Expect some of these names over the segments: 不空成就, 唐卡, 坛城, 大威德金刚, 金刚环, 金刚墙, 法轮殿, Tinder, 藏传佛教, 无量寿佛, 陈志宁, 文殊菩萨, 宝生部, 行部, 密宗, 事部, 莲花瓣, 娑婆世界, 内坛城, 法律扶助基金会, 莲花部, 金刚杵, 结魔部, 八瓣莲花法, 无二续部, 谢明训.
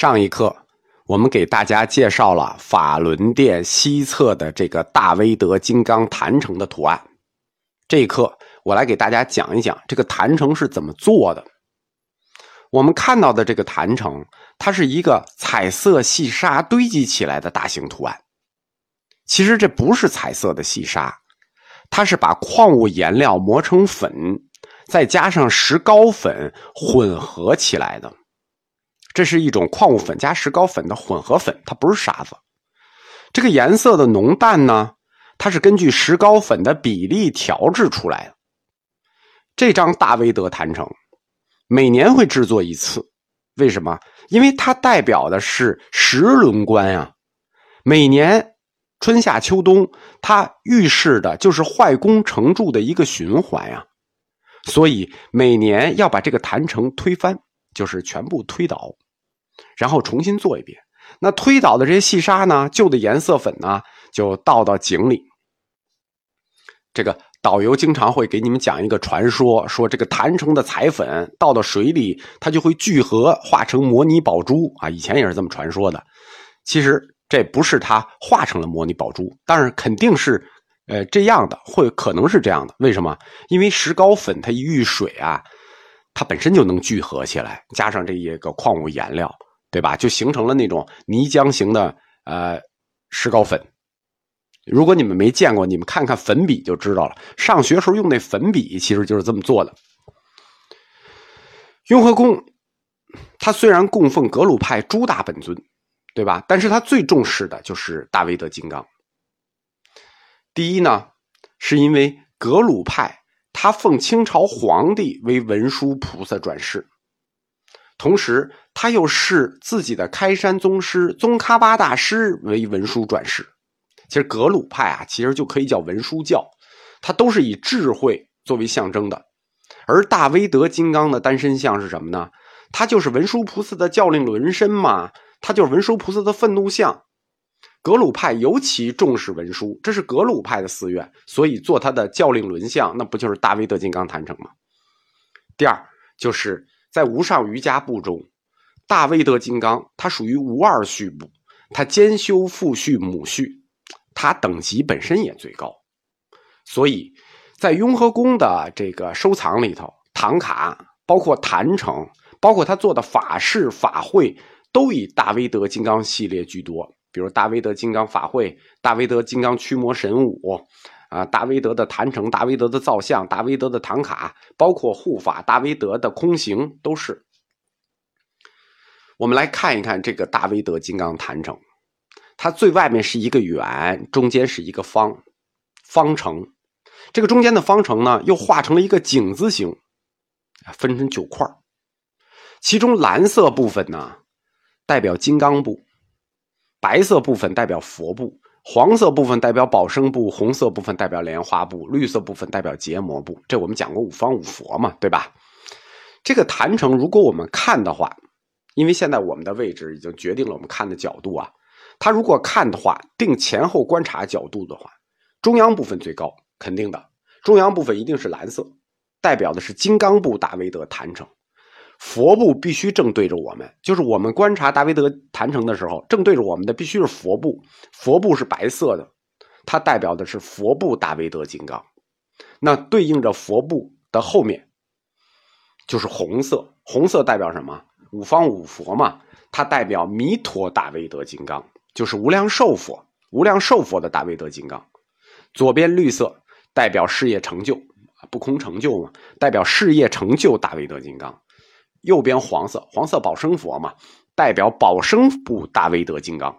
上一课我们给大家介绍了法轮殿西侧的这个大威德金刚坛城的图案，这一课我来给大家讲一讲这个坛城是怎么做的。我们看到的这个坛城，它是一个彩色细沙堆积起来的大型图案。其实这不是彩色的细沙，它是把矿物颜料磨成粉，再加上石膏粉混合起来的。这是一种矿物粉加石膏粉的混合粉，它不是沙子。这个颜色的浓淡呢，它是根据石膏粉的比例调制出来的。这张大威德坛城每年会制作一次，为什么？因为它代表的是十轮观啊。每年春夏秋冬，它预示的就是坏功成住的一个循环啊。所以每年要把这个坛城推翻，就是全部推倒，然后重新做一遍。那推倒的这些细沙呢，旧的颜色粉呢，就倒到井里。这个导游经常会给你们讲一个传说，说这个坛城的彩粉倒到水里，它就会聚合化成摩尼宝珠啊。以前也是这么传说的。其实这不是它化成了摩尼宝珠，但是肯定是这样的，会可能是这样的。为什么？因为石膏粉它一遇水啊，它本身就能聚合起来，加上这一个矿物颜料，对吧？就形成了那种泥浆型的石膏粉。如果你们没见过，你们看看粉笔就知道了。上学时候用那粉笔其实就是这么做的。雍和宫他虽然供奉格鲁派诸大本尊，对吧？但是他最重视的就是大威德金刚。第一呢，是因为格鲁派他奉清朝皇帝为文殊菩萨转世，同时他又视自己的开山宗师宗喀巴大师为文殊转世。其实格鲁派啊，其实就可以叫文殊教，它都是以智慧作为象征的。而大威德金刚的单身像是什么呢？它就是文殊菩萨的教令轮身嘛，它就是文殊菩萨的愤怒像。格鲁派尤其重视文殊，这是格鲁派的寺院，所以做它的教令轮像，那不就是大威德金刚坛城吗？第二，就是在无上瑜伽部中，大威德金刚它属于无二续部，它兼修父续母续，它等级本身也最高。所以在雍和宫的这个收藏里头，唐卡包括坛城，包括他做的法事法会，都以大威德金刚系列居多。比如大威德金刚法会、大威德金刚驱魔神舞啊，大威德的坛城、大威德的造像、大威德的唐卡，包括护法大威德的空行，都是。我们来看一看这个大威德金刚坛城，它最外面是一个圆，中间是一个方城。这个中间的方城呢，又画成了一个井字形，分成9块。其中蓝色部分呢，代表金刚部；白色部分代表佛部；黄色部分代表宝生部；红色部分代表莲花部；绿色部分代表结魔部。这我们讲过五方五佛嘛，对吧？这个坛城如果我们看的话，因为现在我们的位置已经决定了我们看的角度啊，他如果看的话，定前后观察角度的话，中央部分最高，肯定的。中央部分一定是蓝色，代表的是金刚部大威德坛城。佛部必须正对着我们，就是我们观察大威德坛城的时候，正对着我们的必须是佛部。佛部是白色的，它代表的是佛部大威德金刚。那对应着佛部的后面就是红色，红色代表什么？五方五佛嘛，它代表弥陀大威德金刚。就是无量寿佛，无量寿佛的大威德金刚。左边绿色代表事业成就，不空成就嘛，代表事业成就大威德金刚。右边黄色，黄色宝生佛嘛，代表宝生部大威德金刚。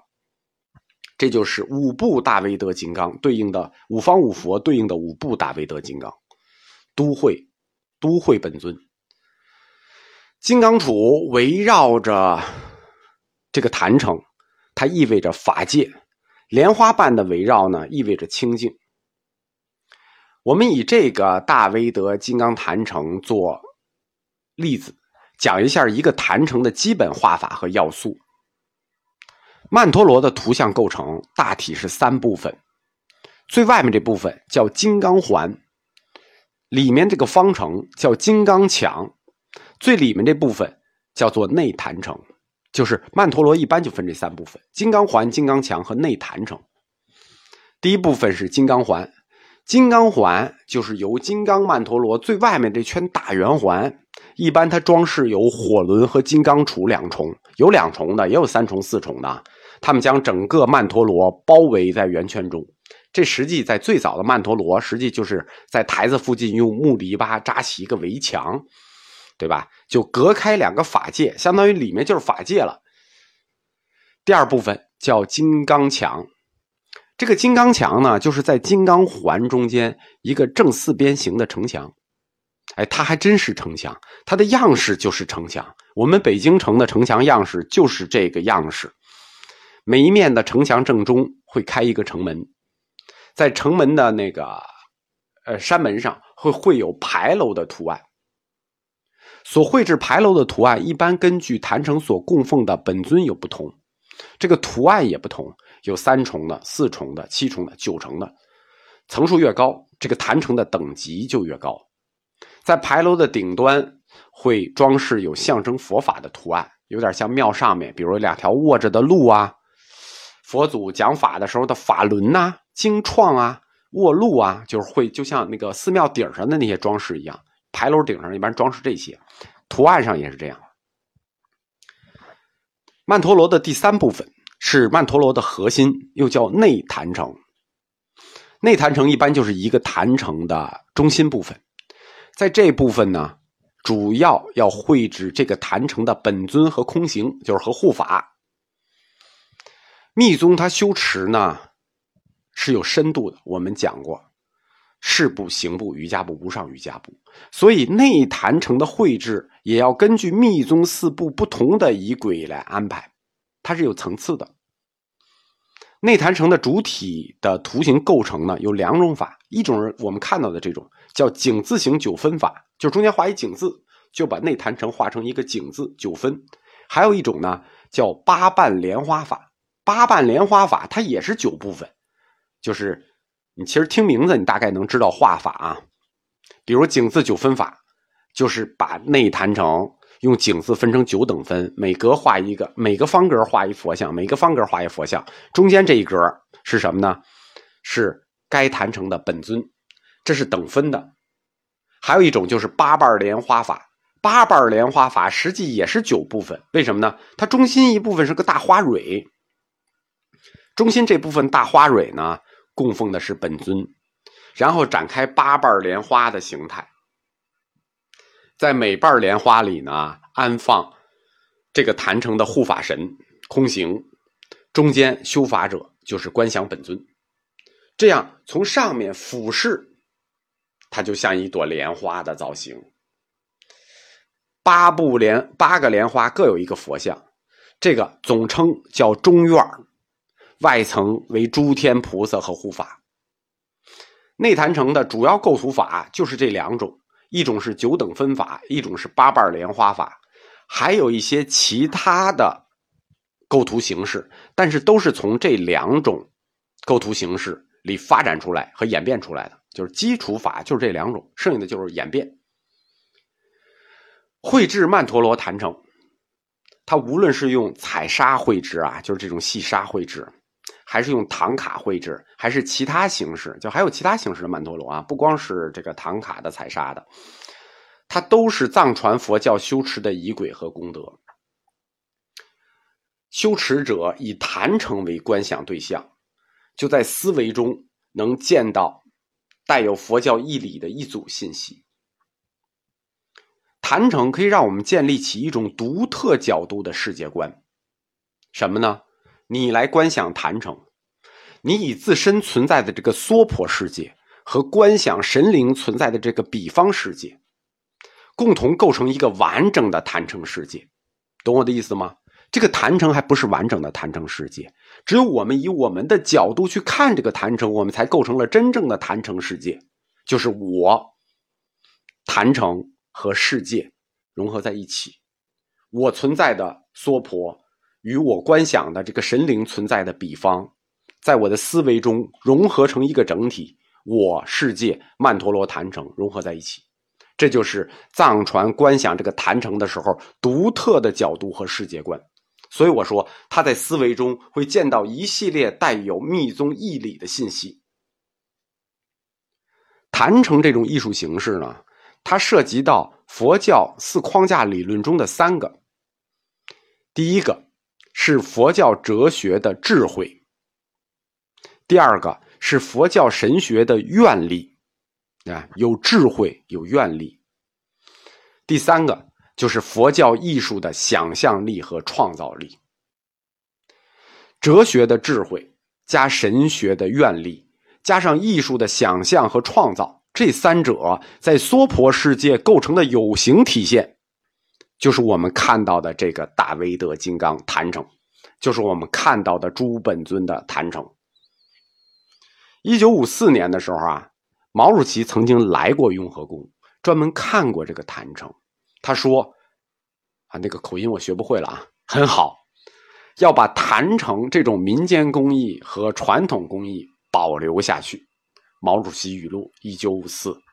这就是五部大威德金刚对应的五方五佛，对应的五部大威德金刚。都会本尊金刚杵围绕着这个坛城，它意味着法界。莲花瓣的围绕呢，意味着清净。我们以这个大威德金刚坛城做例子，讲一下一个坛城的基本画法和要素。曼陀罗的图像构成大体是3部分，最外面这部分叫金刚环，里面这个方城叫金刚墙，最里面这部分叫做内坛城，就是曼陀罗一般就分这三部分：金刚环、金刚墙和内坛城。第一部分是金刚环，金刚环就是由金刚曼陀罗最外面这圈大圆环，一般它装饰有火轮和金刚杵两重，有两重的也有三重四重的，他们将整个曼陀罗包围在圆圈中。这实际在最早的曼陀罗实际就是在台子附近用木篱笆扎起一个围墙，对吧，就隔开两个法界，相当于里面就是法界了。第二部分叫金刚墙，这个金刚墙呢就是在金刚环中间一个正四边形的城墙。哎，它还真是城墙，它的样式就是城墙，我们北京城的城墙样式就是这个样式。每一面的城墙正中会开一个城门，在城门的那个山门上会有牌楼的图案。所绘制牌楼的图案一般根据坛城所供奉的本尊有不同，这个图案也不同，有三重的、四重的、七重的、九重的，层数越高，这个坛城的等级就越高。在牌楼的顶端会装饰有象征佛法的图案，有点像庙上面比如两条握着的鹿啊，佛祖讲法的时候的法轮啊、经幢啊、卧鹿啊，就是会就像那个寺庙顶上的那些装饰一样，牌楼顶上一般装饰这些，图案上也是这样。曼陀罗的第三部分是曼陀罗的核心，又叫内坛城。内坛城一般就是一个坛城的中心部分，在这部分呢主要要绘制这个坛城的本尊和空行，就是和护法。密宗它修持呢是有深度的，我们讲过事部、行部、瑜伽部、无上瑜伽部，所以内坛城的绘制也要根据密宗四部不同的仪轨来安排，它是有层次的。内坛城的主体的图形构成呢有两种法，一种我们看到的这种叫井字形九分法，就中间画一井字，就把内坛城画成一个井字九分。还有一种呢叫八瓣莲花法，八瓣莲花法它也是九部分，就是你其实听名字你大概能知道画法啊，比如井字九分法就是把内坛城用井字分成九等分，每格画一个，每个方格画一佛像，每个方格画一佛像，中间这一格是什么呢？是该坛城的本尊，这是等分的。还有一种就是八瓣莲花法，八瓣莲花法实际也是九部分，为什么呢？它中心一部分是个大花蕊，中心这部分大花蕊呢供奉的是本尊，然后展开八瓣莲花的形态，在每瓣莲花里呢安放这个坛城的护法神空行，中间修法者就是观想本尊，这样从上面俯视它就像一朵莲花的造型。八个莲花各有一个佛像，这个总称叫中院，外层为诸天菩萨和护法。内坛城的主要构图法就是这两种，一种是九等分法，一种是八瓣莲花法，还有一些其他的构图形式，但是都是从这两种构图形式里发展出来和演变出来的，就是基础法就是这两种，剩下的就是演变。绘制曼陀罗坛城，它无论是用彩砂绘制啊，就是这种细砂绘制，还是用唐卡绘制，还是其他形式，就还有其他形式的曼陀罗啊，不光是这个唐卡的彩砂的，它都是藏传佛教修持的仪轨和功德。修持者以坛城为观想对象，就在思维中能见到带有佛教义理的一组信息。坛城可以让我们建立起一种独特角度的世界观，什么呢？你来观想坛城，你以自身存在的这个娑婆世界和观想神灵存在的这个彼方世界，共同构成一个完整的坛城世界，懂我的意思吗？这个坛城还不是完整的坛城世界，只有我们以我们的角度去看这个坛城，我们才构成了真正的坛城世界，就是我、坛城和世界融合在一起，我存在的娑婆与我观想的这个神灵存在的彼方，在我的思维中融合成一个整体，我、世界、曼陀罗坛城融合在一起，这就是藏传观想这个坛城的时候独特的角度和世界观，所以我说他在思维中会见到一系列带有密宗义理的信息。坛城这种艺术形式呢，它涉及到佛教四框架理论中的三个。第一个是佛教哲学的智慧，第二个是佛教神学的愿力，有智慧有愿力，第三个就是佛教艺术的想象力和创造力。哲学的智慧加神学的愿力加上艺术的想象和创造，这三者在娑婆世界构成的有形体现，就是我们看到的这个大威德金刚坛城，就是我们看到的朱本尊的坛城。1954年的时候啊，毛主席曾经来过雍和宫，专门看过这个坛城。他说啊，那个口音我学不会了啊，很好，要把坛城这种民间工艺和传统工艺保留下去。毛主席语录1954。